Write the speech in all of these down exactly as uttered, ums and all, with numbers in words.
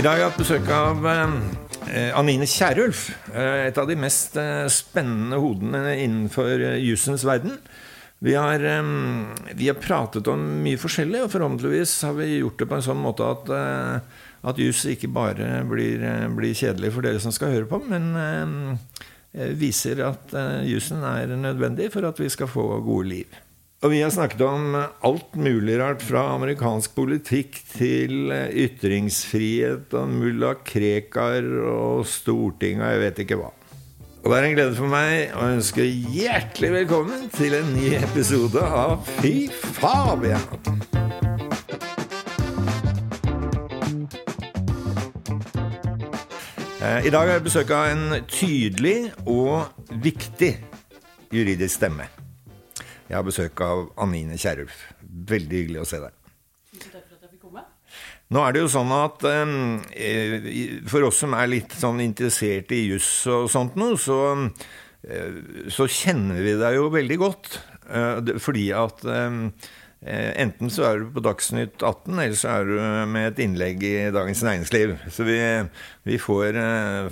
I dag har jeg hatt besøk av Anine Kjærulf, et av de mest spennende hodene innenfor jusens verden. Vi har, vi har pratet om mye forskjellig, og forhåpentligvis har vi gjort det på en sånn måte at, at jus ikke bare blir, blir kjedelig for dere som skal høre på, men viser at jusen er nødvendig for at vi skal få gode liv. Og vi har snakket om alt mulig rart fra amerikansk politikk til ytringsfrihet og mulla Krekar og Stortinget og jeg vet ikke hva. Og det er en glede for meg å ønske hjertelig velkommen til en ny episode av Fy Fabian! I dag har jeg besøk av en tydelig og viktig juridisk stemme. Jeg har besøk av Anine Kjærulf. Veldig hyggelig å se deg. Tusen takk for at jeg fikk komme. Nå er det jo sånn at for oss som er litt sånn interessert i jus og sånt nå, så, så kjenner vi deg jo veldig godt. Fordi at enten så er du på Dagsnytt atten, eller så er du med et innlegg i Dagens Næringsliv. Så vi, vi får,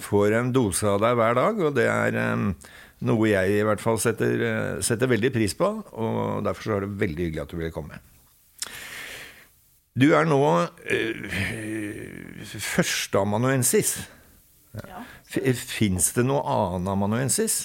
får en dose av deg hver dag, og det er... Noe jeg I hvert fall setter, setter veldig pris på, og derfor så er det veldig hyggelig at du vil komme. Du er nå øh, førsteamanuensis. Ja. Finnes det noe annen amanuensis?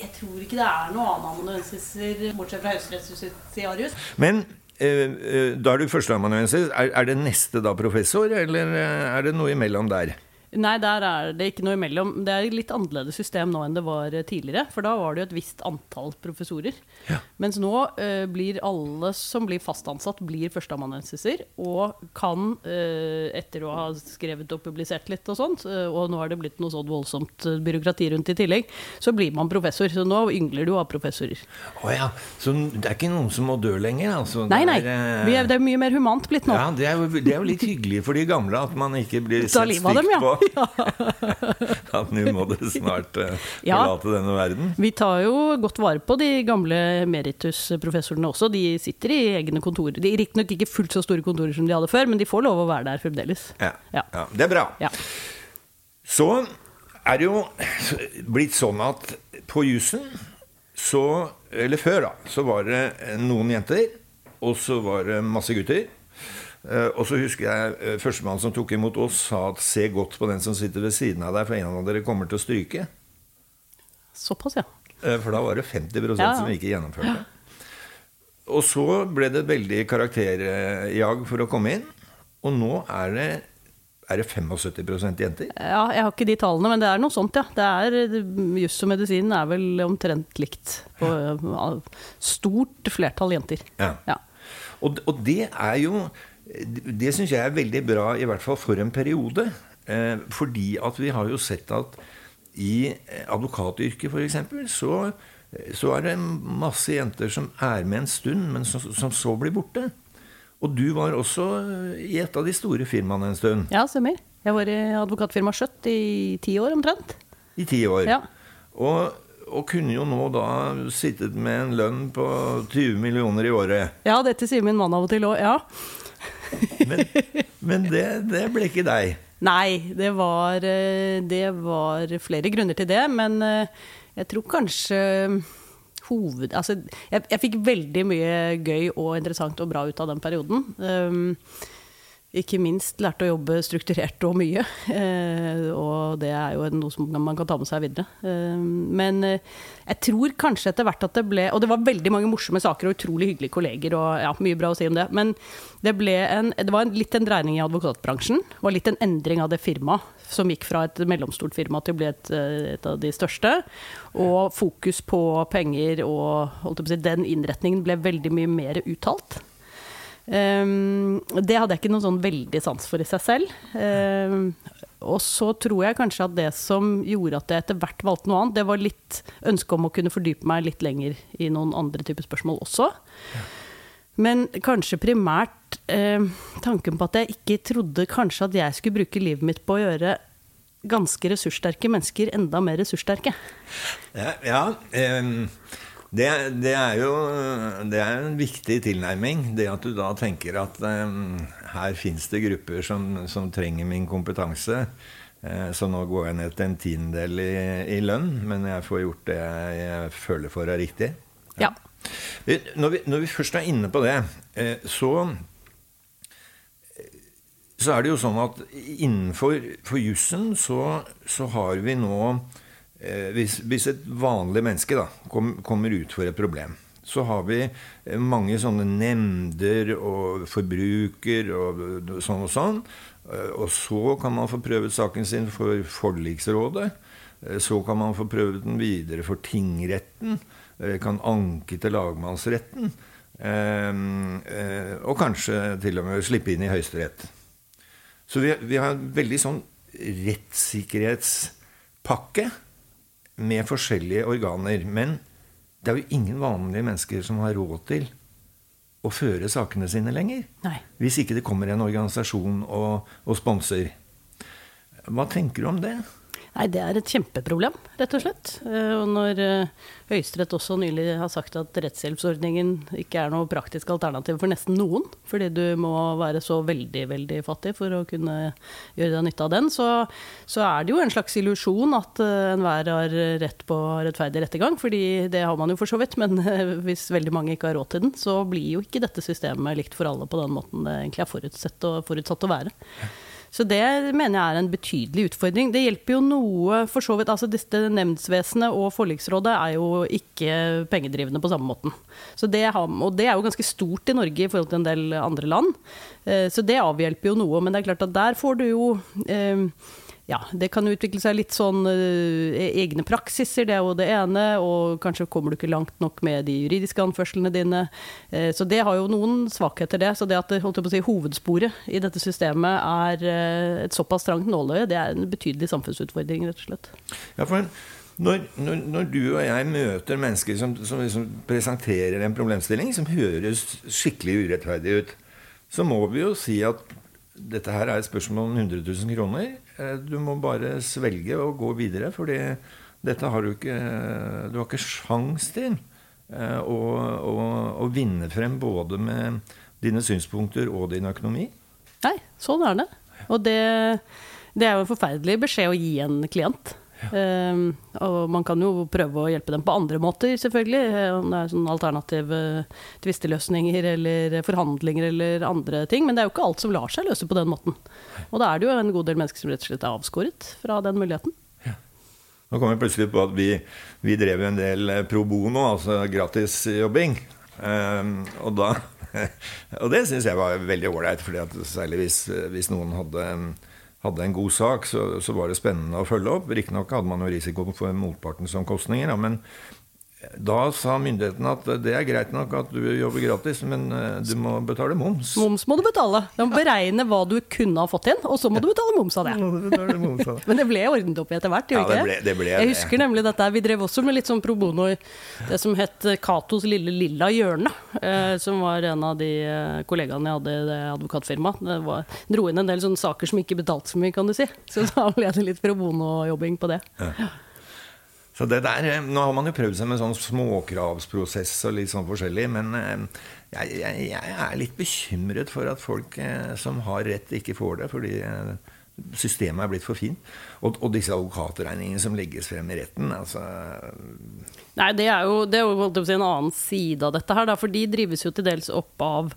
Jeg tror ikke det er noe annen amanuensiser, bortsett fra høyesterettsjustitiarius. Men øh, da er du førsteamanuensis. Er, er det neste da professor, eller er det noe imellom der? Nei, der er det ikke noe imellom. Det er et litt annerledes system nå enn det var tidligere, for da var det jo et visst antall professorer. Ja. Mens nå eh, blir alle som blir fastansatt, blir førsteamanuensiser, og kan, eh, etter å ha skrevet og publisert litt og sånt, og nå har det blitt noe sånn voldsomt byråkrati rundt I tillegg, så blir man professor. Så nå yngler du av professorer. Åja, så det er ikke noen som må dø lenger, altså? Nei, nei. Er, det er mye mer humant blitt nå. Ja, det er, jo, det er jo litt hyggelig for de gamle at man ikke blir sett stygt dem, ja. På. Ja. At nu må det snart uh, forlate denne verden. Vi tar jo godt vare på de gamle emeritusprofessorene også. De sitter I egne kontorer. De er riktig nok ikke fullt så store kontorer som de hadde før, men de får lov å være der fremdeles. Ja, ja. Ja det er bra. Ja. Så er det jo blitt sånn at på jusen, så, eller før da, så var det noen jenter, og så var det masse gutter. Og så husker jeg førstemann som tok imot oss sa at se godt på den som sitter ved siden av deg for en av dere kommer til å stryke såpass ja for da var det femti prosent ja, ja. Som ikke gjennomførte ja. Og så ble det veldig karakterjag for å komme inn og nå er det er det syttifem prosent jenter? Ja, jeg har ikke de tallene, men det er noe sånt, ja. Det er, just som medisinen er vel omtrent likt på ja. Stort flertall jenter ja. Ja. Og, og det er jo Det synes jeg er veldig bra, I hvert fall for en periode, eh, fordi at vi har jo sett at I advokatyrket for eksempel, så, så er det masse jenter som er med en stund, men som, som så blir borte. Og du var også I et av de store firmaene en stund. Ja, stemmer. Jeg var I advokatfirma Schjødt I ti år omtrent. I ti år? Ja. Og... og kunne jo nå da sittet med en lønn på tyve millioner I året. Ja, dette sier min mann av og til også, ja. men men det, det ble ikke deg. Nei, det var, det var flere grunner til det, men jeg tror kanskje hoved... Altså, jeg, jeg fikk veldig mye gøy og interessant og bra ut av den perioden. Um, ikke minst lært å jobbe strukturert og mye, og det er jo noe som man kan ta med seg videre. Men jeg tror kanskje etter hvert at det ble, og det var veldig mange morsomme saker og utrolig hyggelige kolleger, og ja, mye bra å si om det, men det, ble en, det var en, litt en dreining i advokatbransjen, det var litt en endring av det firma, som gikk fra et mellomstort firma til å bli et, et av de største, og fokus på penger og holdt jeg på å si, den innretningen ble veldig mye mer uttalt. Um, det hadde jeg ikke noen sånn veldig sans for i seg selv um, og så tror jeg kanskje at det som gjorde at jeg etter hvert valgte noe annet det var litt ønske om å kunne fordype meg litt lenger i noen andre typer spørsmål også ja. Men kanskje primært um, tanken på at jeg ikke trodde kanskje at jeg skulle bruke livet mitt på å gjøre ganske ressurssterke mennesker enda mer ressurssterke ja, ja um Det, det er jo det er en viktig tilnærming, det at du da tenker at um, her finnes det grupper som, som trenger min kompetanse, eh, så nå går jeg ned til en tiendedel i, i lønn, men jeg får gjort det jeg føler for er riktig. Ja. Ja. Når, vi, når vi først er inne på det, eh, så, så er det jo sånn at innenfor for jussen så, så har vi nå Hvis, hvis et vanlig menneske da, kom, kommer ut for et problem, så har vi mange sånne nemnder og forbruker og sånn og sånn, og så kan man få prøvet saken sin for Forliksrådet, så kan man få prøvet den videre for Tingretten, kan anke til Lagmannsretten, og kanskje til og med slippe inn i Høyesterett. Så vi, vi har en veldig sånn rettssikkerhetspakke, med forskjellige organer, men det er jo ingen vanlige mennesker som har råd til å føre sakene sine lenger, Nei. Hvis ikke det kommer en organisasjon og, og sponsor. Hva tenker du om det? Nei, det er et kjempeproblem, rett og slett. Og når Høyesterett også nylig har sagt at rettshjelpsordningen ikke er noe praktisk alternativ for nesten noen, fordi du må være så veldig, veldig fattig for å kunne gjøre deg nytte av den, så, så er det jo en slags illusjon at enhver har rett på rettferdig rettegang, fordi det har man jo for så vidt, men hvis veldig mange ikke har råd til den, så blir jo ikke dette systemet likt for alle på den måten det egentlig er forutsett, og forutsatt å være. Så det mener jeg er en betydelig utfordring. Det hjelper jo noe, for så vidt, altså disse nemndsvesenet og forliksrådet er jo ikke pengedrivende på samme måten. Så det har, og det er jo ganske stort i Norge i forhold til en del andre land. Så det avhjelper jo noe, men det er klart at der får du jo... Ja, det kan utvikle seg litt sånn egne praksiser, det er jo det ene, og kanskje kommer du ikke langt nok med de juridiske anførslene dine. Så det har jo noen svakheter det, så det at holdt jeg på å si, hovedsporet i dette systemet er et såpass strangt nåløye, det er en betydelig samfunnsutfordring, rett og slett. Ja, for når, når, når du og jeg møter mennesker som, som, som presenterer en problemstilling som høres skikkelig urettferdig ut, så må vi jo si at dette her er et spørsmål om hundre tusen kroner. Du må bare svelge og gå videre, fordi dette har du ikke, du har ikke sjans til å, å, å vinne frem både med dine synspunkter og din økonomi. Nei, sånn er det. Og det, det er jo en forferdelig beskjed å gi en klient. Ja. Um, og man kan jo prøve å hjelpe dem på andre måter selvfølgelig, om det er sånn alternative tvisteløsninger eller forhandlinger eller andre ting, men det er jo ikke alt som lar seg løse på den måten, og da er det jo en god del mennesker som rett og slett er avskåret fra den muligheten. Ja. Nå kommer vi plutselig på at vi, vi drev en del pro bono, altså gratis jobbing, um, og da og det synes jeg var veldig ordentlig, fordi at særlig hvis, hvis noen hadde hadde en god sak, så, så var det spennende å følge opp. Riktignok hadde man jo risiko for motpartens omkostninger, ja, men da sa myndigheten at det er greit nok at du jobber gratis, men du må betale moms. Moms må du betale. Du må beregne hva du kunne ha fått inn, og så må du betale moms av det. Moms av det. Men det ble ordnet opp i etter hvert, jo ikke? Ja, det ble, det ble Jeg husker det. Nemlig dette. Vi drev også med litt sånn pro bono, det som het Katos lille lilla hjørne, eh, som var en av de kollegaene jeg hadde i det advokatfirmaet. Det var, dro inn en del sånne saker som ikke betalte så mye, kan du si. Så da ble det litt pro bono-jobbing på det. Ja. Så det der, nå har man jo prøvd seg med sånn småkravsprosess og litt sånn forskjellig, men jeg, jeg, jeg er litt bekymret for at folk som har rett ikke får det, fordi systemet er blitt for fint. Og, og disse advokatregningene som legges frem i retten, altså... Nei, det er jo, det er jo en annen side av dette her, da, for de drives jo til dels opp av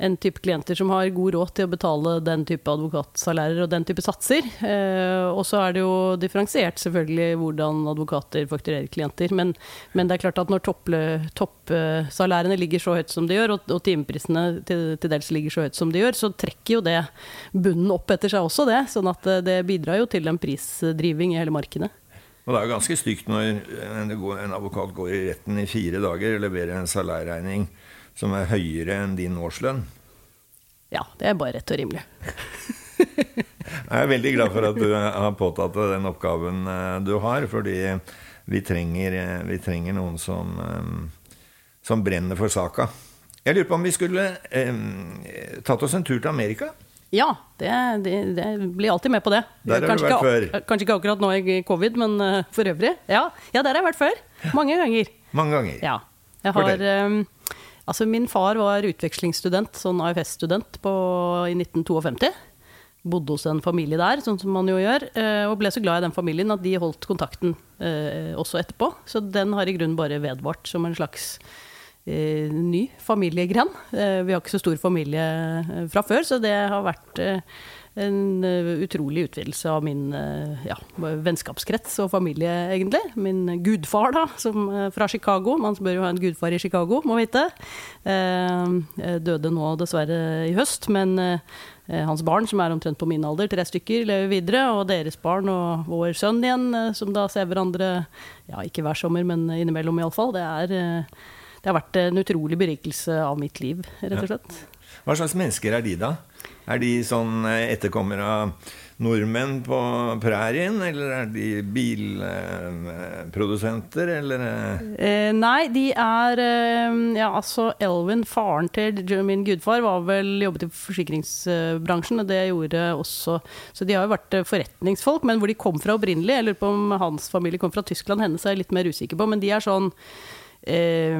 en typ klienter som har god råd til å betale den type advokatsalærer og den type satser. Eh, og så er det jo differensiert selvfølgelig hvordan advokater fakturerer klienter, men, men det er klart at når toppsalærene topp, ligger så høyt som de gjør, og, og timeprisene til, til dels ligger så høyt som de gjør, så trekker jo det bunnen opp etter seg også det, sånn at det bidrar jo til en prisdriving i hele markedet. Og det er jo ganske stygt når en advokat går i retten i fire dager og leverer en salærregning som er høyere enn din årslønn. Ja, det er bare rett og rimelig. Jeg er veldig glad for at du har påtatt den oppgaven du har, fordi vi trenger, vi trenger noen som, som brenner for saka. Jeg lurer på om vi skulle eh, tatt oss en tur til Amerika. Ja, det, det, det blir alltid med på det. Der har du vært før. Kanskje ikke akkurat nå i covid, men for øvrig. Ja, ja der har jeg vært før. Mange ganger. Mange ganger. Ja. Jeg har, altså min far var utvekslingsstudent, sånn I F S-student på, i nitten femtito. Bodde hos en familie der, sånn som man jo gjør, og ble så glad I den familien at de holdt kontakten også etterpå. Så den har I grunn bare vedvart som en slags... ny familiegren. Vi har ikke så stor familie fra før, så det har vært en utrolig utvidelse av min ja, vennskapskrets og familie egentlig. Min gudfar da, som fra Chicago, man bør jo ha en gudfar I Chicago, må vite. Døde nå dessverre I høst, men hans barn som er omtrent på min alder, tre stykker, lever videre, og deres barn og vår sønn igjen, som da ser hverandre, ja ikke hver sommer, men innimellom I alle fall, det er... Det har vært en utrolig berikelse av mitt liv, rett og slett. Ja. Hva slags mennesker er de da? Er de sånn etterkommer av nordmenn på prærien, eller er de bilprodusenter, eller? Eh, nei, de er, ja, altså Elvin, faren til min gudfar, var vel jobbet I forsikringsbransjen, og det gjorde også, så de har jo vært forretningsfolk, men hvor de kom fra opprinnelig, jeg lurer på om hans familie kom fra Tyskland, henne er jeg litt mer usikker på, men de er sånn, Eh,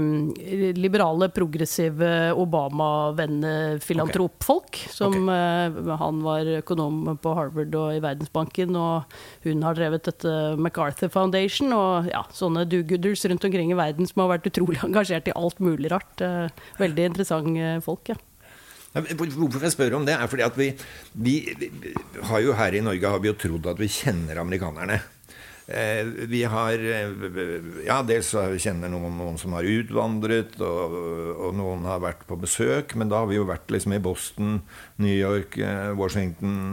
liberale, progressive Obama-venn-filantropfolk som okay. eh, han var økonom på Harvard og I Verdensbanken og hun har drevet dette MacArthur Foundation og ja, sånne do-gooders rundt omkring I verden som har vært utrolig engasjert I alt mulig rart eh, veldig interessant folk, ja Hvorfor jeg spør om det er fordi at vi, vi, vi har jo her I Norge har vi jo trodd at vi kjenner amerikanerne Vi har, ja, dels kjenner noen, noen som har utvandret, og, og noen har vært på besøk, men da har vi jo vært liksom I Boston, New York, Washington,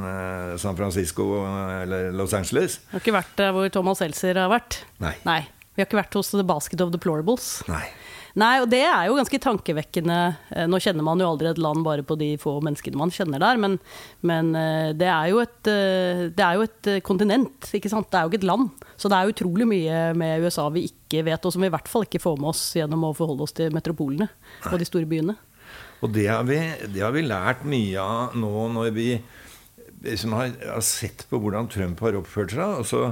San Francisco eller Los Angeles. Vi har ikke vært der hvor Thomas Seltzer har vært. Nei. Nei. Vi har ikke vært hos The Basket of Deplorables. Nei. Nei, og det er jo ganske tankevekkende. Nå kjenner man jo aldri et land bare på de få menneskene man kjenner der, men, men det, er jo et, det er jo et kontinent, ikke sant? Det er jo ikke et land. Så det er utrolig mye med USA vi ikke vet, og som vi I hvert fall ikke får med oss gjennom å forholde oss til metropolene og de store byene. Og det har vi, det har vi lært mye av nå når vi liksom har, har sett på hvordan Trump har oppført seg, og så,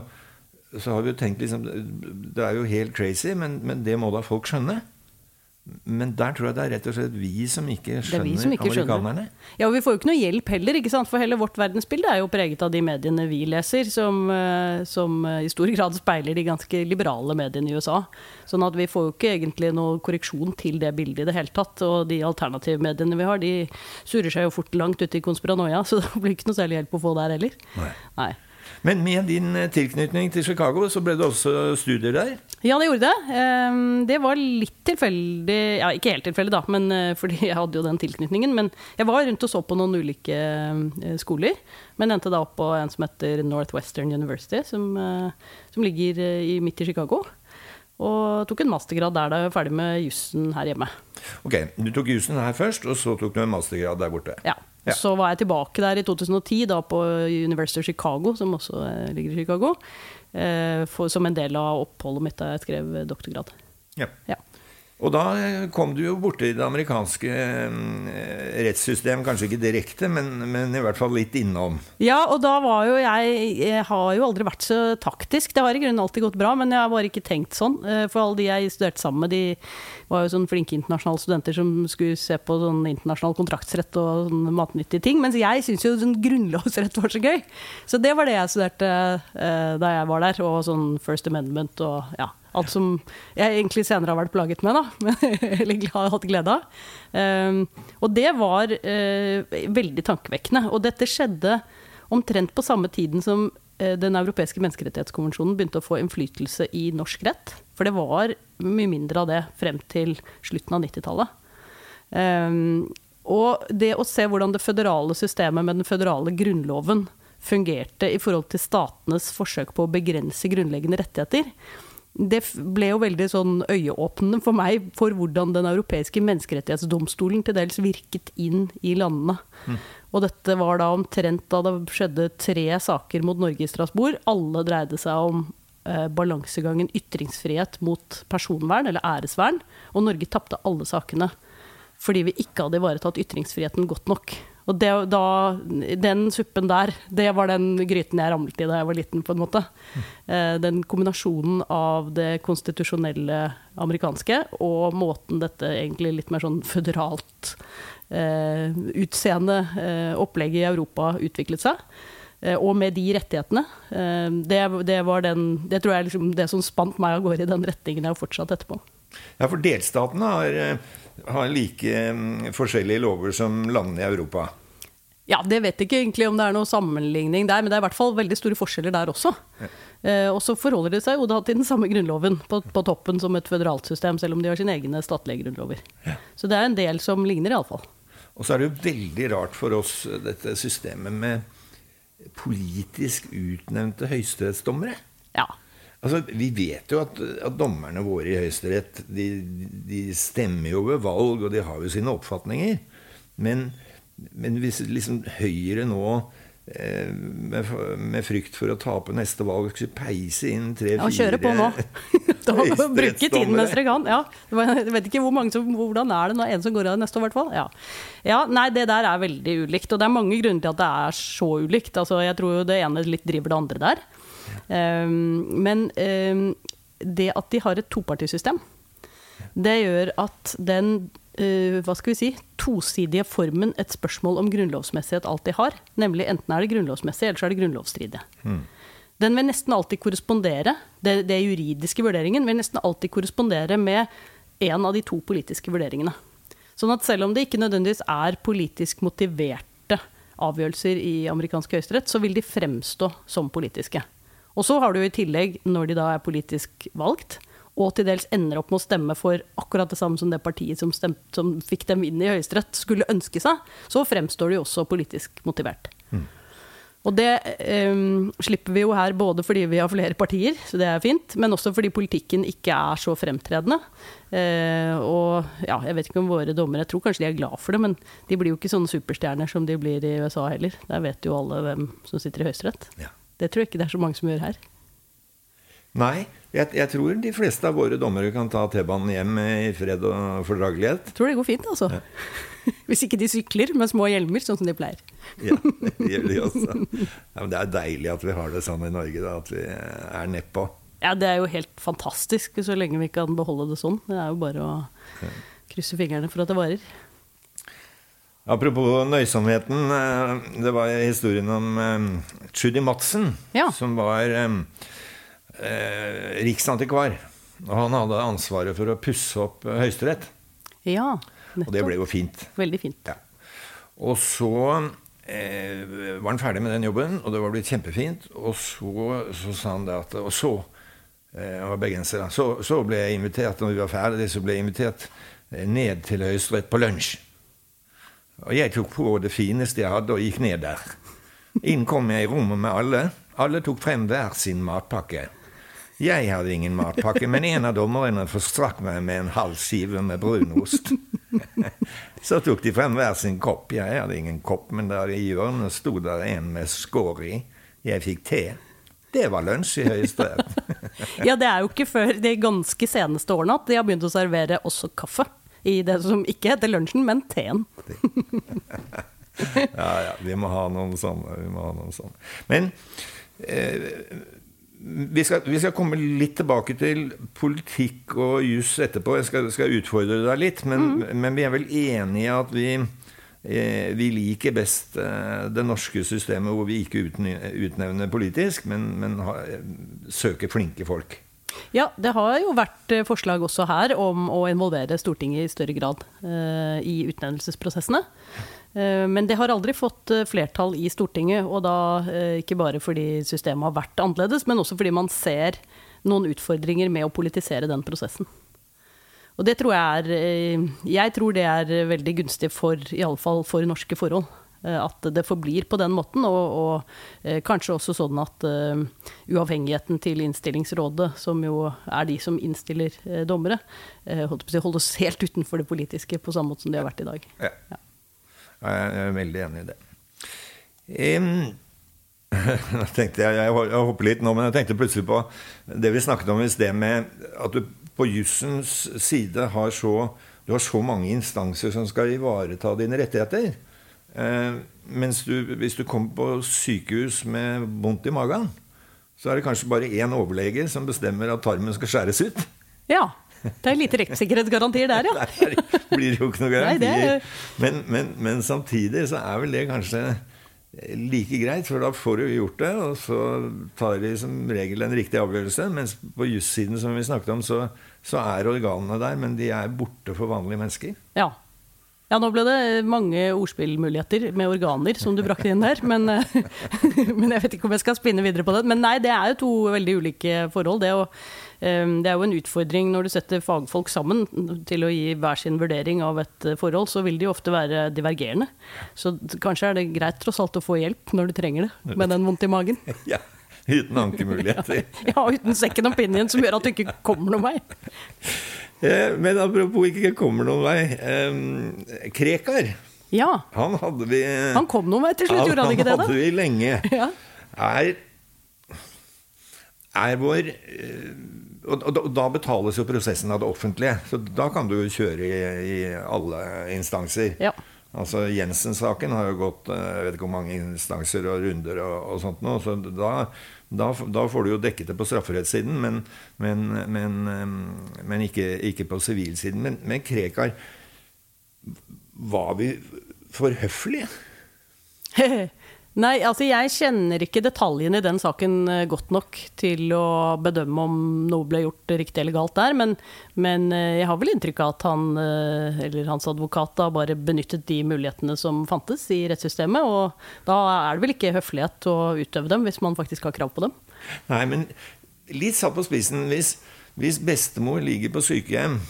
så har vi jo tenkt liksom, det er jo helt crazy, men, men det må da folk skjønne. Men der tror jeg det er rett og slett vi som ikke skjønner vi som ikke amerikanerne. Skjønner. Ja, og vi får jo ikke noe hjelp heller, ikke sant? For hele vårt verdensbilde er jo preget av de mediene vi leser, som, som I stor grad speiler de ganske liberale mediene I USA. Sånn at vi får jo ikke egentlig noe korreksjon til det bildet I det hele tatt, og de alternative mediene vi har, de surrer seg jo fort langt ute I konspiranoia, så det blir ikke noe særlig hjelp å få der heller. Nei. Nei. Men med din tilknytning til Chicago så ble det også studier der? Ja, det gjorde det. Det var litt tilfeldig, ja ikke helt tilfeldig da, men fordi jeg hadde jo den tilknytningen, men jeg var rundt og så på noen ulike skoler, men endte da opp på en som heter Northwestern University, som, som ligger I, midt I Chicago, og tok en mastergrad der da jeg var ferdig med jussen her hjemme. Ok, du tok jussen her først, og så tok du en mastergrad der borte? Ja. Ja. Så var jeg tilbake der I to tusen og ti da på University of Chicago, som også ligger I Chicago, for, som en del av oppholdet mitt da jeg skrev doktorgrad. Ja. Ja. Og da kom du jo borte I det amerikanske rettssystem, kanskje ikke direkte, men, men I hvert fall litt innom. Ja, og da var jo jeg, jeg har jo aldri vært så taktisk, det har I grunnen alltid gått bra, men jeg har bare ikke tenkt sånn, for alle de jeg studerte sammen med, de var jo sånn flinke internasjonale studenter som skulle se på sånn internasjonal kontraktsrett og sånn matnyttige ting, mens jeg synes jo sånn grunnlovsrett var så gøy. Så det var det jeg studerte da jeg var der, og sånn First Amendment og ja, Alt som jeg egentlig senere har vært plaget med da, eller har hatt glede av. Um, og det var uh, veldig tankevekkende, og dette skjedde omtrent på samme tiden som uh, den europeiske menneskerettighetskonvensjonen begynte å få innflytelse i norsk rett, for det var mye mindre av det frem til slutten av nittitallet. Um, og det å se hvordan det føderale systemet med den føderale grunnloven fungerte i forhold til statenes forsøk på å begrense grunnleggende rettigheter, det ble jo veldig sånn øyeåpnende for meg for hvordan den europeiske menneskerettighetsdomstolen til dels virket inn i landene. Mm. Og dette var da omtrent da det skjedde tre saker mot Norge i Strasbourg. Alle dreide seg om eh, balansegangen ytringsfrihet mot personvern eller æresvern, og Norge tappte alle sakene fordi vi ikke hadde ivaretatt ytringsfriheten godt nok. Og det, da, den suppen der, det var den gryten jeg ramlet i da jeg var liten på en måte. Den kombinasjonen av det konstitusjonelle amerikanske og måten dette egentlig litt mer sånn føderalt eh, utseende eh, opplegget i Europa utviklet seg, eh, og med de rettighetene, eh, det, det var den, det tror jeg liksom det som spant meg og går i den retningen jeg har fortsatt etterpå. Ja, for delstatene har, har like forskjellige lover som landene i Europa. Ja, det vet jeg ikke egentlig om det er noen sammenligning der, men det er i hvert fall veldig store forskjeller der også. Ja. Eh, og så forholder det seg jo da til den samme grunnloven på, på toppen som et føderalt system, selv om de har sine egne statlige grunnlover. Ja. Så det er en del som ligner i alle fall. Og så er det jo veldig rart for oss, dette systemet med politisk utnevnte høyesterettsdommere. Ja, altså, vi vet jo at, at dommerne våre i Høyesterett, de, de stemmer jo ved valg, og de har jo sine oppfatninger. Men, men hvis liksom Høyre nå, eh, med, med frykt for å tape neste valg, skulle peise inn tre-fire høyesterettsdommere. Ja, kjøre på nå. Bruke tiden mens dere kan. Ja, jeg vet ikke hvor mange som, hvordan er det nå, en som går av neste år i hvert fall. Ja. Ja, nei, det der er veldig ulikt, og det er mange grunner til at det er så ulikt. Altså, jeg tror jo det ene litt driver det andre der. Um, men um, det at de har et topartisystem, det gjør at den uh, hva skal vi si, tosidige formen et spørsmål om grunnlovsmessighet alltid har, nemlig enten er det grunnlovsmessig eller så er det grunnlovsstridig. Mm. Den vil nesten alltid korrespondere, det, det juridiske vurderingen vil nesten alltid korrespondere med en av de to politiske vurderingene. Sånn at selv om det ikke nødvendigvis er politisk motiverte avgjørelser i amerikansk høyesterett, så vil de fremstå som politiske. Og så har du i tillegg, når de da er politisk valgt, og til dels ender opp med å stemme for akkurat det samme som det partiet som, stemt, som fikk dem inn i høyesterett skulle ønske seg, så fremstår de også politisk motivert. Mm. Og det um, slipper vi jo her både fordi vi har flere partier, så det er fint, men også fordi politikken ikke er så fremtredende. Uh, og ja, jeg vet ikke om våre dommere, jeg tror kanskje de er glad for det, men de blir jo ikke sånne superstjerner som de blir i U S A heller. Der vet jo alle hvem som sitter i høyesterett. Ja. Det tror jeg ikke det er så mange som gjør her. Nei, jeg, jeg tror de fleste av våre dommere kan ta T-banen hjem i fred og fordragelighet. Jeg tror det går fint, altså. Ja. Hvis ikke de sykler med små hjelmer, sånn som de pleier. Ja, det gjør de også. Ja, men det er deilig at vi har det sånn i Norge, da, at vi er nedpå. Ja, det er jo helt fantastisk, så lenge vi kan beholde det sånn. Det er jo bare å krysse fingrene for at det varer. Apropos nøysomheten, det var historien om Chudi Madsen, ja. Som var eh, Riksantikvar, og han hadde ansvaret for å pusse opp Høyesterett. Ja, nettopp. Og det ble jo fint. Veldig fint. Ja. Og så eh, var han ferdig med den jobben, og det var blitt kjempefint, og så, så sa han det at, og så, eh, var begrenser, så, så ble jeg invitert, når vi var ferdige, så ble jeg invitert ned til Høyesterett på lunsj. Og jeg tok på det fineste jeg hadde og gikk ned der. Inn kom jeg i rommet med alle. Alle tok frem hver sin matpakke. Jeg hadde ingen matpakke, men en av dommerne forstrakk meg med en halv skive med brunost. Så tok de frem hver sin kopp. Jeg hadde ingen kopp, men der i hjørnet stod der en med skår i. Jeg fikk te. Det var lunsj i Høyesterett. Ja, det er jo ikke før de ganske seneste årene at de har begynt å servere også kaffe. I det som ikke heter lunsjen, men teen. Ja, ja, vi må ha noen sånne, vi må ha noen sånne. Men eh, vi, skal, vi skal komme litt tilbake til politikk og jus etterpå. Jeg skal, skal utfordre deg litt, men, mm. men vi er vel enige i at vi, eh, vi liker best eh, det norske systemet, hvor vi ikke utnevner politisk, men, men ha, søker flinke folk. Ja, det har jo vært forslag også her om å involvere Stortinget i større grad eh, i utnevnelsesprosessene. Eh, men det har aldri fått flertall i Stortinget, og da eh, ikke bare fordi systemet har vært annerledes, men også fordi man ser noen utfordringer med å politisere den prosessen. Og det tror jeg er, jeg tror det er veldig gunstig for, i alle fall for norske forhold, at det forblir på den måten, og, og kanskje også sånn at uh, uavhengigheten til innstillingsrådet, som jo er de som innstiller uh, dommere, uh, holder oss helt utenfor det politiske på samme måte som det har vært i dag. Ja, ja. Jeg er veldig enig i det. Um Jeg tenkte, jeg, jeg, jeg hopper litt nå, men jeg tenkte plutselig på det vi snakket om i sted med at du på jussens side har så, du har så mange instanser som skal ivareta dine rettigheter. Eh, mens du, hvis du kommer på sykehus med vondt i magen, så er det kanskje bare en overlege som bestemmer at tarmen skal skjæres ut. Ja, det er lite rettssikkerhetsgarantier der, ja. Der blir det jo ikke noen garantier. Nei, det... men, men, men samtidig så er vel det kanskje... like greit, for da får du gjort det, og så tar de som regel en riktig avgjørelse, mens på justsiden som vi snakket om, så, så er organene der, men de er borte for vanlige mennesker. Ja. Ja, nå ble det mange ordspillmuligheter med organer som du brakte inn her, men, men jeg vet ikke om jeg skal spinne videre på det. Men nei, det er jo to veldig ulike forhold. Det er, jo, det er jo en utfordring når du setter fagfolk sammen til å gi hver sin vurdering av et forhold, så vil de ofte være divergerende. Så kanskje er det greit tross alt å få hjelp når du trenger det, med den vondt i magen. Ja, uten ankemuligheter. Ja, uten second opinion som gjør at du ikke kommer noen vei. Men apropos ikke kommer noen vei, eh, Krekar, ja. han hadde vi... Han kom noen vei til slutt, gjorde han ikke det da? Han hadde vi lenge. Ja. Er, er vår... Og, og, og da betales jo prosessen av det offentlige, så da kan du kjøre i, i alle instanser. Ja. Altså Jensen-saken har jo gått, jeg vet ikke hvor mange instanser og runder og, og sånt nå, så da... Da, da får du jo dekket det på strafferettssiden, men, men, men, men ikke, ikke på sivilsiden. Men, men Krekar, var vi for høflige? Nei, altså jeg kjenner ikke detaljene i den saken godt nok til å bedømme om noe ble gjort riktig eller galt der, men, men jeg har vel inntrykk av at han, eller hans advokat da, bare benyttet de mulighetene som fantes i rettssystemet, og da er det vel ikke høflighet å utøve dem hvis man faktisk har krav på dem. Nei, men litt satt på spisen, hvis, hvis bestemor ligger på sykehjem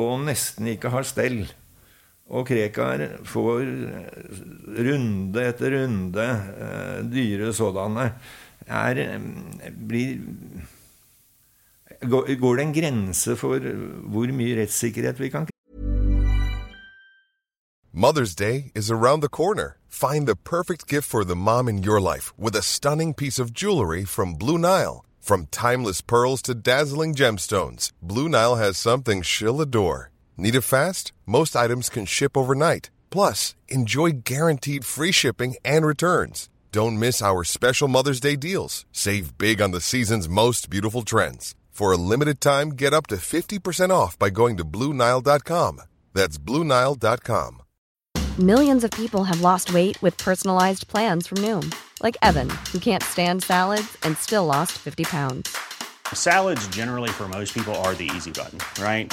og nesten ikke har stell, og Krekar får runde etter runde, eh, dyre sådanne, er, blir, går, går det en grense for hvor mye rettssikkerhet vi kan? Mother's Day is around the corner. Find the perfect gift for the mom in your life with a stunning piece of jewelry from Blue Nile. From timeless pearls to dazzling gemstones, Blue Nile has something she'll adore. Need it fast? Most items can ship overnight. Plus, enjoy guaranteed free shipping and returns. Don't miss our special Mother's Day deals. Save big on the season's most beautiful trends. For a limited time, get up to fifty percent off by going to Blue Nile dot com. That's Blue Nile dot com. Millions of people have lost weight with personalized plans from Noom. Like Evan, who can't stand salads and still lost fifty pounds. Salads generally for most people are the easy button, right?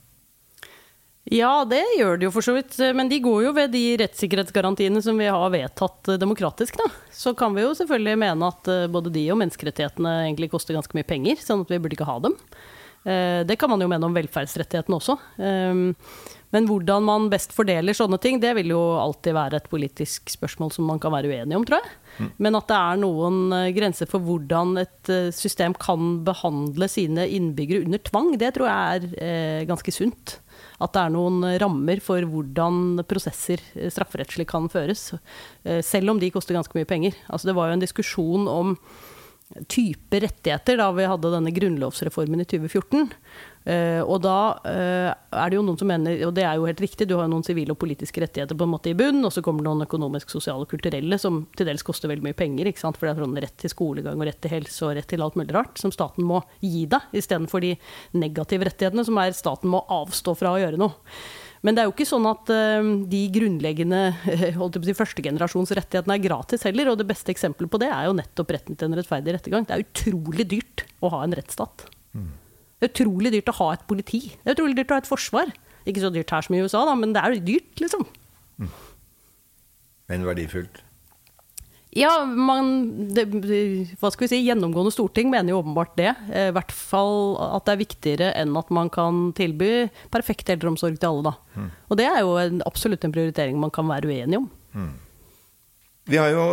Ja, det gjør det jo for så vidt, men de går jo ved de rettssikkerhetsgarantiene som vi har vedtatt demokratisk da. Så kan vi jo selvfølgelig mene at både de og menneskerettighetene egentlig koster ganske mye penger, sånn at vi burde ikke ha dem. Det kan man jo mene om velferdsrettighetene også. Men hvordan man best fordeler sånne ting, det vil jo alltid være et politisk spørsmål som man kan være uenig om, tror jeg. Men at det er noen grenser for hvordan et system kan behandle sine innbyggere under tvang, det tror jeg er ganske sunt. At det er noen rammer for hvordan prosesser strafferettslig kan føres, selv om de koster ganske mye penger. Altså det var jo en diskusjon om type rettigheter da vi hadde denne grunnlovsreformen I tjue fjorten. Uh, og da uh, er det jo noen som mener, og det er jo helt riktig, du har jo noen sivile og politiske rettigheter på en måte I bunn, og så kommer det noen økonomisk, sosiale og kulturelle som til dels koster veldig mye penger, ikke sant? For det er sånn rett til skolegang og rett til helse og rett til alt mulig rart, som staten må gi deg, I stedet for de negative rettighetene som er staten må avstå fra å gjøre noe. Men det er jo ikke sånn at de grunnleggende, holdt jeg på å si, første generasjons rettighetene er gratis heller, og det beste eksempelet på det er jo nettopp retten til en rettferdig rettegang. Det er utrolig dyrt å ha en rettsstat. Mm. Det er utrolig dyrt å ha et politi. Det er utrolig dyrt å ha et forsvar. Ikke så dyrt her som I USA, da, men det er jo dyrt, liksom. Mm. Men verdifullt? Ja, man, det, hva skal vi si, gjennomgående storting mener jo åpenbart det. I hvert fall at det er viktigere enn at man kan tilby perfekt eldreomsorg til alle da. Mm. Og det er jo en, absolutt en prioritering man kan være uenig om. Mm. Vi har jo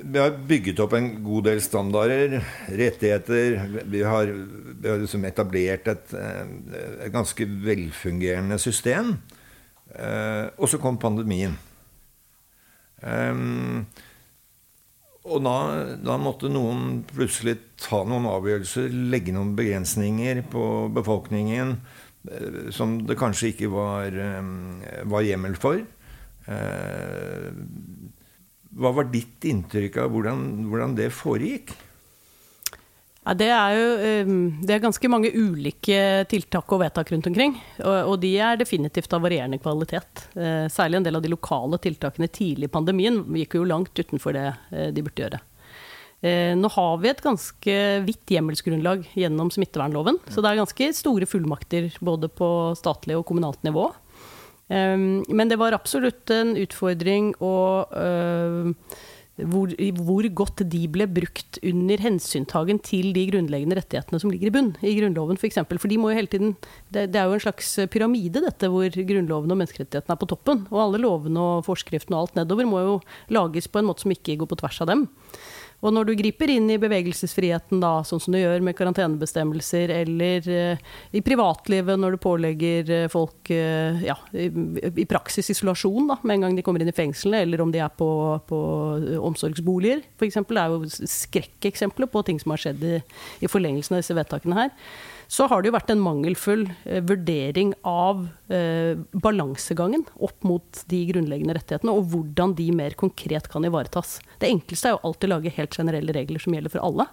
vi har bygget opp en god del standarder, rettigheter. Vi har, vi har liksom etablert et, et ganske velfungerende system. Og så kom pandemien. Um, Og da, da måtte noen plutselig ta noen avgjørelser, legge noen begrensninger på befolkningen som det kanskje ikke var, var hjemmel for. Hva var ditt inntrykk av hvordan, hvordan det foregikk? Ja, det er jo det er ganske mange ulike tiltak og vedtak rundt omkring, og de er definitivt av varierende kvalitet. Særlig en del av de lokale tiltakene tidlig I pandemien gikk jo langt utenfor det de burde gjøre. Nå har vi et ganske vidt hjemmelsgrunnlag gjennom smittevernloven, så det er ganske store fullmakter både på statlig og kommunalt nivå. Men det var absolutt en utfordring å... Hvor, hvor godt de ble brukt under hensyntagen til de grunnleggende rettighetene som ligger I bunn I grunnloven for eksempel. For de må jo hele tiden, det, det er jo en slags pyramide dette, hvor grunnloven og menneskerettighetene er på toppen, og alle lovene og forskriftene og alt nedover må jo lages på en måte som ikke går på tvers av dem. Og når du griper inn I bevegelsesfriheten da, sånn som du gjør med karantenebestemmelser, eller uh, I privatlivet når du pålegger uh, folk uh, ja, i, i praksis isolasjon da, med en gang de kommer inn I fengselene, eller om de er på, på omsorgsboliger, for eksempel, er jo skrekkeksempler på ting som har skjedd I, I forlengelsen av disse vedtakene her, så har det jo vært en mangelfull uh, vurdering av uh, balansegangen opp mot de grunnleggende rettighetene, og hvordan de mer konkret kan ivaretas. Det enkleste er jo alltid å lage helt generelle regler som gjelder for alle.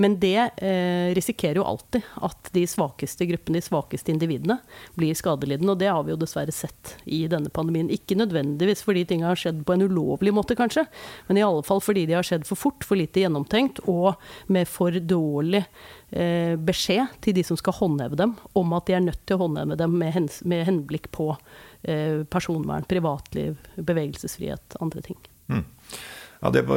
Men det eh, risikerer jo alltid at de svakeste gruppene, de svakeste individene blir skadelidende, og det har vi jo dessverre sett I denne pandemien. Ikke nødvendigvis fordi ting har skjedd på en ulovlig måte kanskje, men I alle fall fordi de har skjedd for fort, for lite gjennomtenkt, og med for dårlig eh, beskjed til de som skal håndheve dem, om at de er nødt til å håndheve dem med, hens, med henblikk på eh, personvern, privatliv, bevegelsesfrihet, andre ting. Mm. Ja, det på,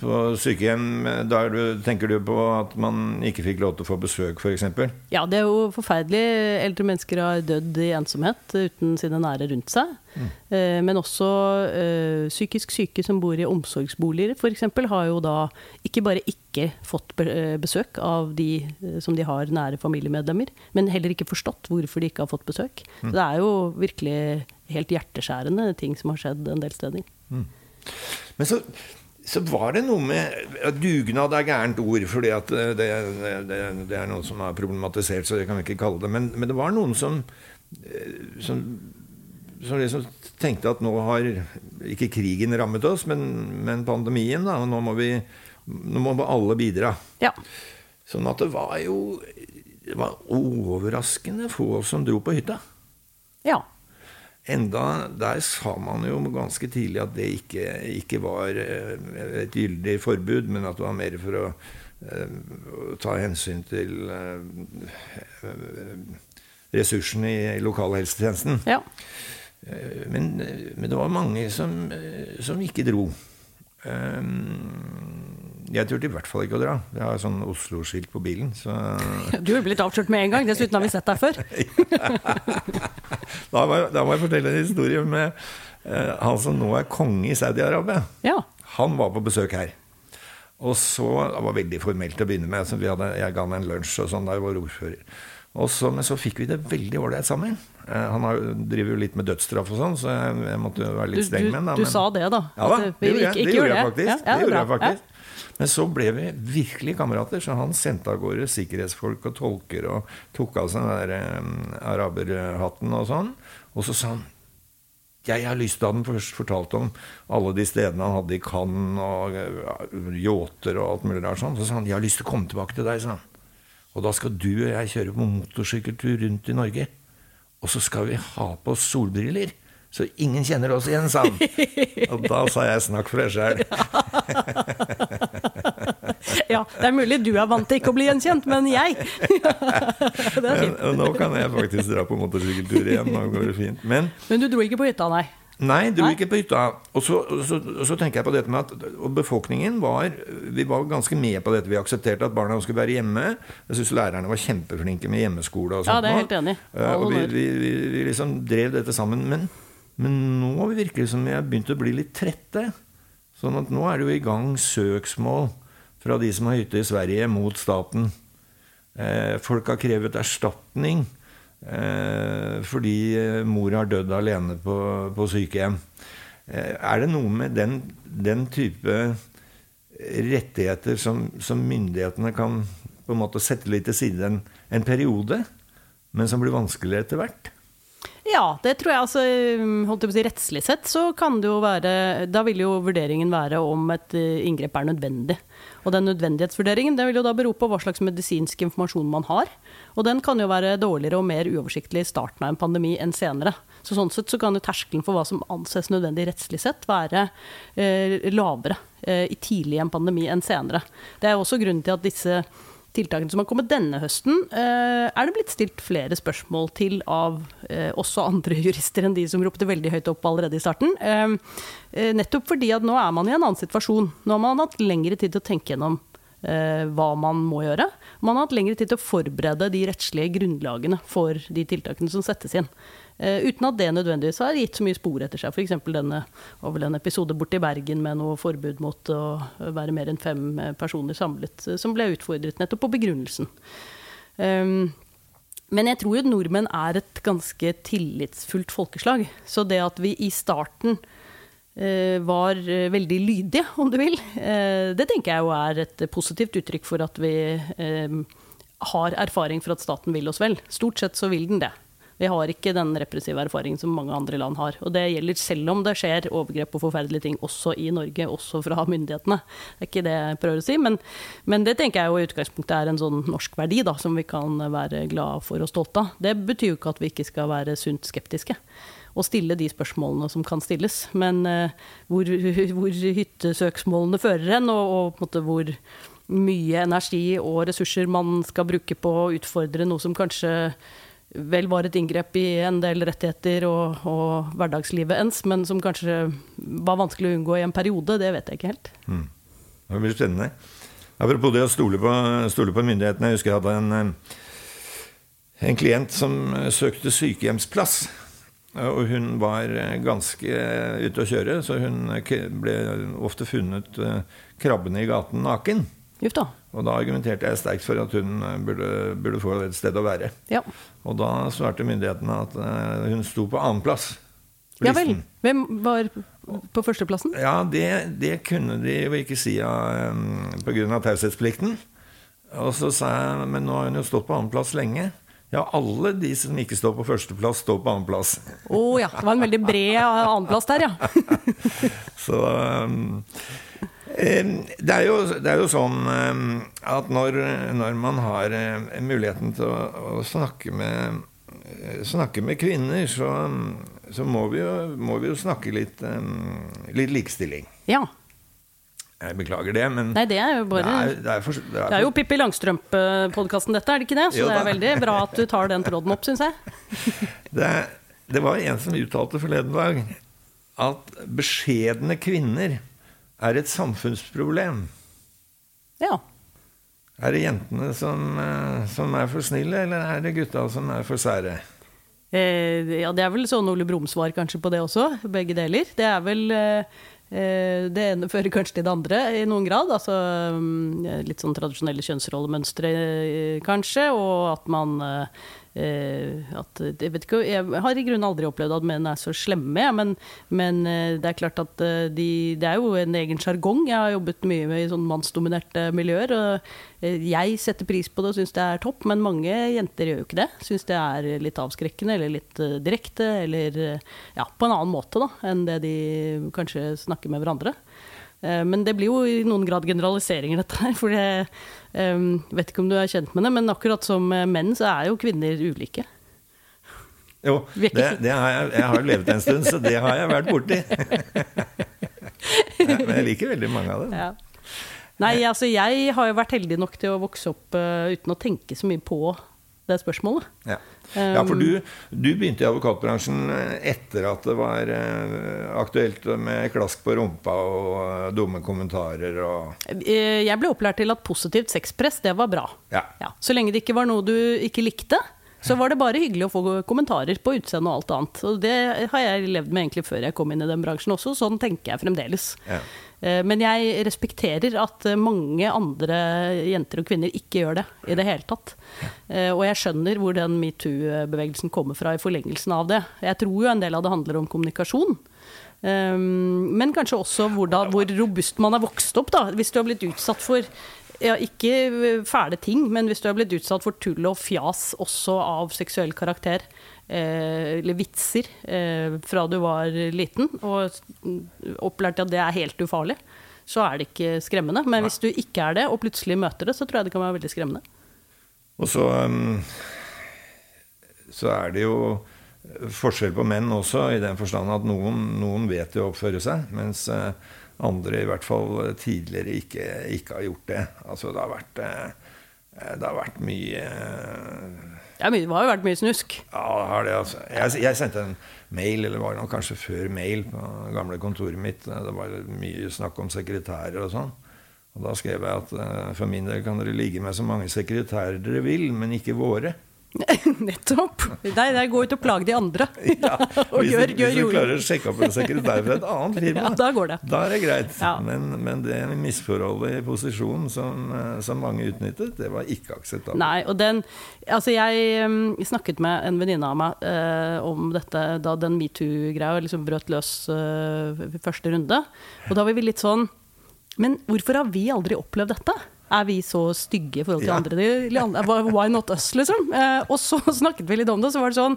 på sykehjem, der du, tenker du på at man ikke fikk lov til å få besøk, for eksempel? Ja, det er jo forferdelig. Eldre mennesker har dødd I ensomhet uten sine nære rundt seg. Mm. Eh, men også eh, psykisk syke som bor I omsorgsboliger, for eksempel, har jo da ikke bare ikke fått besøk av de som de har nære familiemedlemmer, men heller ikke forstått hvorfor de ikke har fått besøk. Mm. Så det er jo virkelig helt hjerteskjærende ting som har skjedd en del steder. Mm. Men så, så var det noe med ja, dugnad er gærent ord, fordi at det, det, det er noe som er problematisert, så det kan vi ikke kalle det. Men, men det var noen som, som, som liksom tenkte at nå har ikke krigen rammet oss, men, men pandemien, da, og nå må vi nå må alle bidra. Ja. Sånn at det var jo det var overraskende få som dro på hytta. Ja. Enda der sa man jo ganske tidlig at det ikke, ikke var et gyldig forbud, men at det var mer for å, å ta hensyn til ressursene I lokalhelsetjenesten. Ja. Men, men det var mange som, som ikke dro. Jeg turte I hvert fall ikke å dra. Jeg har sånn Oslo-skilt på bilen. Så... Du har blitt avkjørt med en gang, dessuten har vi sett deg før. da, må jeg, da må jeg fortelle en historie med eh, han som nå er konge I Saudi-Arabia. Ja. Han var på besøk her. Og så, det var veldig formelt å begynne med, så vi hadde, jeg ga han en lunsj og sånn, der var ordfører. Og så, men så fikk vi det veldig ordentlig sammen. Eh, han har, driver jo litt med dødsstraff og sånn, så jeg, jeg måtte være litt streng med. Du, du, men, du sa det da? Ja da, det, vi, det, gjorde jeg, det, gjorde jeg, det gjorde jeg faktisk. Ja, ja, det gjorde jeg faktisk. Ja. Men så blev vi virkelig kamerater, så han sendte av gårde sikkerhetsfolk og tolker og tok av sånn der um, araberhatten og sånn. Og så sa han, jeg har lyst til at han først fortalte om alle de stedene han hadde i Cannes og jåter og alt mulig der sånn. Så sa han, jeg har lyst til å komme tilbake til deg, sa han. Og da skal du og jeg kjøre på motorsykkeltur rundt i Norge. Og så skal vi ha på oss solbriller, så ingen kjenner oss igjen, sa han. Og da sa jeg, snakk for deg selv. Ja, det er mulig du er vant til ikke å bli gjenkjent, men jeg. Det er fint. Men, nå kan jeg faktisk dra på motorsykkeltur igjen, nå går det fint. Men, men du dro ikke på hytta, nei? Nei, du gikk ikke på hytta. Og så, så, så tenker jeg på dette med at befolkningen var, vi var ganske med på dette. Vi aksepterte at barna skulle være hjemme. Jeg synes lærerne var kjempeflinke med hjemmeskole og sånt. Ja, det er helt enig. Og vi, vi, vi, vi liksom drev dette sammen. Men, men nå har vi virkelig som jeg begynt å bli litt trette. Sånn at nå er det jo i gang søksmål fra de som har hytte i Sverige mot staten. Folk har krevet erstatning. Eh, fordi mor har dødd alene på, på sykehjem. Eh, er det noe med den, den type rettigheter som, som myndighetene kan på en måte sette litt til side en, en periode, men som blir vanskeligere etter hvert? Ja, det tror jeg, altså, holdt jeg på å si, rettslig sett, så kan det jo være, da vil jo vurderingen være om et inngrep er nødvendig. Og den nødvendighetsvurderingen, den vil jo da bero på hva slags medisinsk informasjon man har. Og den kan jo være dårligere og mer uoversiktlig i starten av en pandemi enn senere. Så sånn sett så kan jo terskelen for hva som anses nødvendig rettslig sett være eh, lavere eh, i tidlig en pandemi enn senere. Det er også grunnen til at disse tiltakene som har kommet denne høsten, eh, er det blitt stilt flere spørsmål til av eh, også andre jurister enn de som ropte veldig høyt opp allerede i starten. Eh, nettopp fordi at nå er man i en annen situasjon. Nå har man hatt lengre tid til å tenke gjennom hva man må gjøre. Man har hatt lengre tid til å forberede de rettslige grunnlagene for de tiltakene som settes inn. Uten at det nødvendigvis har gitt så mye spor etter seg. For eksempel denne, over en episode borte i Bergen med noe forbud mot å være mer enn fem personer samlet, som ble utfordret nettopp på begrunnelsen. Um, Men jeg tror jo at nordmenn er et ganske tillitsfullt folkeslag. Så det at vi i starten var veldig lydige, om du vil. Det tenker jeg jo er et positivt uttrykk for at vi har erfaring for at staten vil oss vel. Stort sett så vil den det. Vi har ikke den repressive erfaringen som mange andre land har. Og det gjelder selv om det skjer overgrep og forferdelige ting også i Norge, også fra myndighetene. Det er ikke det jeg prøver å si, men, men det tenker jeg jo i utgangspunktet er en sånn norsk verdi da, som vi kan være glad for og stolt av. Det betyr jo ikke at vi ikke skal være sunt skeptiske og stille de spørsmålene som kan stilles, men uh, hvor, hvor hyttesøksmålene fører hen, og, og på en måte hvor mye energi og ressurser man skal bruke på å utfordre noe som kanskje vel var et inngrep i en del rettigheter og, og hverdagslivet ens, men som kanskje var vanskelig å unngå i en periode, det vet jeg ikke helt. Mm. Det blir spennende. Apropos det å stole på, stole på myndighetene, jeg husker jeg hadde en, en klient som søkte sykehjemsplass, og hun var ganske ute å kjøre, så hun ble ofte funnet krabbene i gaten naken. Juft da. Og da argumenterte jeg sterkt for at hun burde, burde få et sted å være. Ja. Og da svarte myndighetene at hun sto på annen plass. Ja vel, hvem var på førsteplassen? Ja, det, det kunne de jo ikke si ja, på grunn av taushetsplikten. Og så sa jeg, men nå har hun jo stått på annen plass lenge. Ja, alle de som ikke står på første plass står på annen plass. Åh oh, ja, det var en veldig bred annen plass der, ja. Så um, det, er jo, det er jo sånn um, at når, når man har um, muligheten til å, å snakke, med, snakke med kvinner, så, um, så må, vi jo, må vi jo snakke litt, um, litt likestilling. Ja. Jeg beklager det, men Nei, det er jo bare Det er, det er, for, det er, det er jo Pippi Langstrømpe-podcasten dette, er det ikke det? Så det er veldig bra at du tar den tråden opp, synes jeg. det, det var en som uttalte forleden dag at beskjedne kvinner er et samfunnsproblem. Ja. Er det jentene som, som er for snille, eller er det gutta som er for sære? Eh, ja, det er vel sånn Ole Bromsvar kanskje på det også, begge deler. Det er vel Eh, det ene fører kanskje til det andre i noen grad, altså litt sånn tradisjonelle kjønnsrollemønstre kanskje, og at man at, jeg vet ikke, jeg har i grunnen aldri opplevd at menn er så slemme, men, men det er klart at de, det er jo en egen jargong. Jeg har jobbet mye med i sånn mannsdominerte miljøer, og jeg setter pris på det og synes det er topp, men mange jenter gjør jo ikke det. Synes det er litt avskrekkende, eller litt direkte, eller ja, på en annen måte da, enn det de kanskje snakker med hverandre. Men det blir jo i noen grad generaliseringer dette her, for jeg um, vet ikke om du er kjent med det, men akkurat som menn så er jo kvinner ulike. Jo, det, det har jeg, jeg har levd en stund, så det har jeg vært borti. Ja, men jeg liker veldig mange av dem. Ja. Nei, altså jeg har jo vært heldig nok til å vokse opp uh, uten å tenke så mye på det spørsmålet. Ja, ja for du, du begynte i advokatbransjen etter at det var aktuelt med klask på rumpa og dumme kommentarer. Og jeg ble opplært til at positivt sexpress, det var bra. Ja. Ja. Så lenge det ikke var noe du ikke likte, så var det bare hyggelig å få kommentarer på utseende og alt annet. Og det har jeg levd med egentlig før jeg kom inn i den bransjen også, sånn tenker jeg fremdeles. Ja. Men jeg respekterer at mange andre jenter og kvinner ikke gjør det i det hele tatt. Og jeg skjønner hvor den MeToo-bevegelsen kommer fra i forlengelsen av det. Jeg tror jo en del av det handler om kommunikasjon. Men kanskje også hvor, da, hvor robust man har vokst opp da. Hvis du har blitt utsatt for... Ja, ikke fæle ting, men hvis du har blitt utsatt for tull og fjas også av seksuell karakter, eh, eller vitser eh, fra du var liten, og opplært at det er helt ufarlig, så er det ikke skremmende. Men hvis du ikke er det, og plutselig møter det, så tror jeg det kan være veldig skremmende. Og så, um, så er det jo forskjell på menn også, i den forstand at noen, noen vet jo å oppføre seg, mens... Uh, andre i hvert fall tidligere ikke, ikke har gjort det. Altså det har vært, det har vært mye... Ja, det har jo vært mye snusk. Ja, det har det altså. Jeg, jeg sendte en mail, eller var det noe kanskje før mail på gamle kontoret mitt. Det var mye snakk om sekretærer og sånn. Og da skrev jeg at for min del kan dere ligge med så mange sekretærer dere vil, men ikke våre. Nettopp. Nei, det går ut og plage de andre. Ja, og hvis, gjør, du, hvis du klarer å sjekke opp en sekretær for et annet firma, ja, da går det. Da er det greit. Ja. Men, men det misforholdet i posisjonen som, som mange utnyttet, det var ikke akseptabelt. Nei, og den, altså jeg snakket med en venninne av meg eh, om dette, da den MeToo-greia liksom brøt løs eh, første runde. Og da var vi litt sånn, men hvorfor har vi aldri opplevd dette? Er vi så stygge i forhold til ja. andre? Why not us, liksom? Og så snakket vi litt om det, så var det sånn,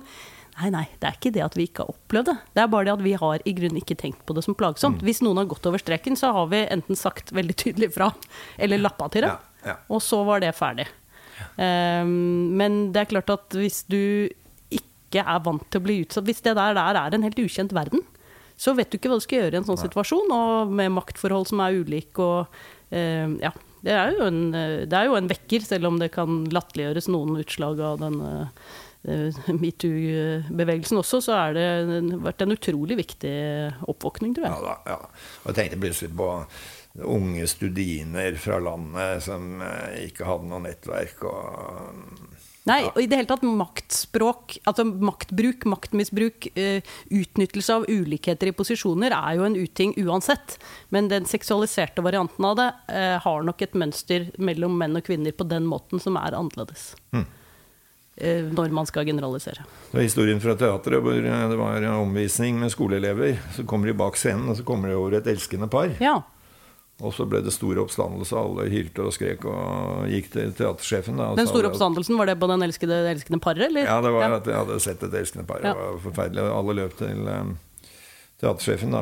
nei, nei, det er ikke det at vi ikke har opplevd det. Det er bare det at vi har i grunnen ikke tenkt på det som plagsomt. Hvis noen har gått over streken, så har vi enten sagt veldig tydelig fra, eller lappa til det, ja, ja. Og så var det ferdig. Um, men det er klart at hvis du ikke er vant til å bli utsatt, hvis det der, der er en helt ukjent verden, så vet du ikke hva du skal gjøre i en sånn situasjon, og med maktforhold som er ulik, og um, ja, Det er, jo en, det er jo en vekker, selv om det kan latterliggjøres noen utslag av den uh, MeToo-bevegelsen også, så har det en, vært en utrolig viktig oppvåkning, tror jeg. Ja, da, ja. Og jeg tenkte plutselig på unge studiner fra landet som ikke hadde noe nettverk. Og, Nei, ja. Og i det hele tatt maktspråk, altså maktbruk, maktmisbruk, uh, utnyttelse av ulikheter i posisjoner er jo en uting uansett. Men den seksualiserte varianten av det eh, har nok et mønster mellom menn og kvinner på den måten som er annerledes. Mm. Eh, når man skal generalisere. Så historien fra teatret, hvor det var en omvisning med skoleelever, så kommer de bak scenen, og så kommer de over et elskende par. Ja. Og så ble det store oppstandelse, alle hylte og skrek og gikk til teatersjefen. Da, den store oppstandelsen, var det på den elskede, elskende paret, eller? Ja, det var ja. At jeg hadde sett et elskende par, det var forferdelig, alle løp til... Um, teatersjefen da,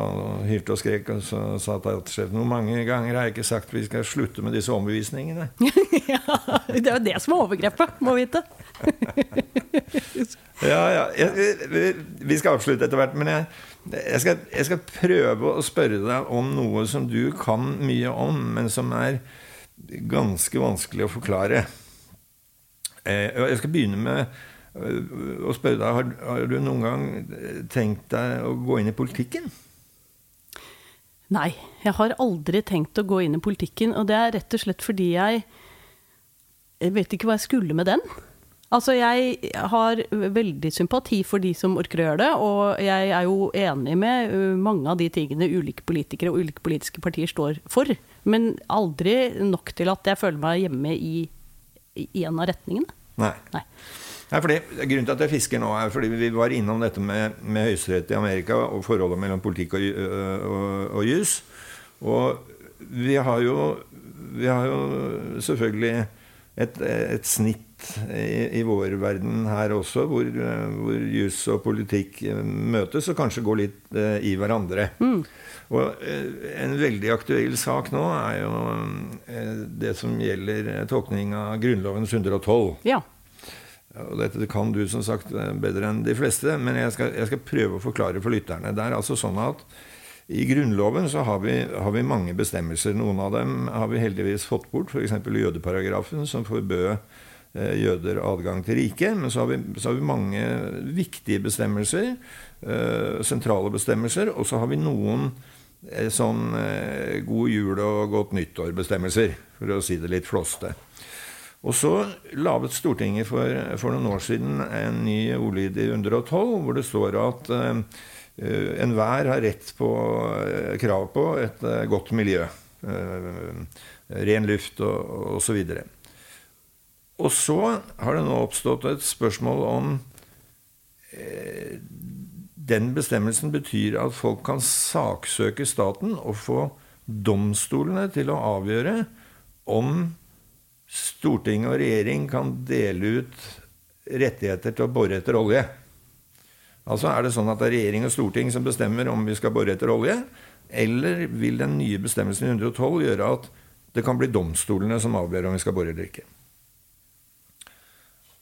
hylte og skrek, og så sa teatersjefen, hvor mange ganger har jeg ikke sagt vi skal slutte med disse ombevisningene? Ja, det er jo det som er overgrepet, må vite. Ja, ja, jeg, vi skal avslutte etter hvert, men jeg, jeg, skal, jeg skal prøve å spørre deg om noe som du kan mye om, men som er ganske vanskelig å forklare. Jeg skal begynne med... og spørre deg, har, har du noen gang tenkt deg å gå inn i politikken? Nei, jeg har aldri tenkt å gå inn i politikken, og det er rett og slett fordi jeg, jeg vet ikke hva jeg skulle med den. Altså, jeg har veldig sympati for de som orker å gjøre det, og jeg er jo enig med mange av de tingene ulike politikere og ulike politiske partier står for, men aldri nok til at jeg føler meg hjemme i, i en av retningene. Nei. Nei. Nei, fordi, grunnen til at jeg fisker nå er fordi vi var innom dette med, med høyesterett I Amerika og forholdet mellom politikk og, og, og jus. Og vi har jo, vi har jo selvfølgelig et, et snitt I, I vår verden her også, hvor, hvor jus og politikk møtes og kanskje går litt I hverandre. Mm. Og en veldig aktuell sak nå er jo det som gjelder tolkning av Grunnlovens hundre og tolv. Ja. Og dette kan du som sagt bedre enn de fleste, men jeg skal, jeg skal prøve å forklare for lytterne. Det er altså sånn at I Grunnloven så har vi, har vi mange bestemmelser. Noen av dem har vi heldigvis fått bort, for eksempel jødeparagrafen som forbød jøder adgang til riket, men så har vi, så har vi mange viktige bestemmelser, sentrale bestemmelser, og så har vi noen sånn god jul og godt nyttår bestemmelser, for å si det litt flåste. Og så lavet Stortinget for, for noen år siden en ny ordlyd I hundre og tolv, hvor det står at uh, enhver har rett på uh, krav på et uh, godt miljø, uh, ren luft og, og så videre. Og så har det nå oppstått et spørsmål om uh, den bestemmelsen betyr at folk kan saksøke staten og få domstolene til å avgjøre om Storting og regjering kan dele ut rettigheter til å borre etter olje. Altså er det sånn at det er regjering og storting som bestemmer om vi skal borre etter olje, eller vil den nye bestemmelsen I hundre og tolv gjøre at det kan bli domstolene som avgjør om vi skal borre eller ikke?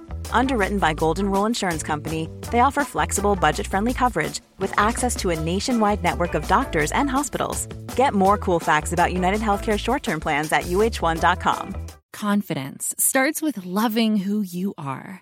Underwritten by Golden Rule Insurance Company, they offer flexible, budget-friendly coverage with access to a nationwide network of doctors and hospitals. Get more cool facts about United Healthcare short-term plans at U H one dot com. Confidence starts with loving who you are.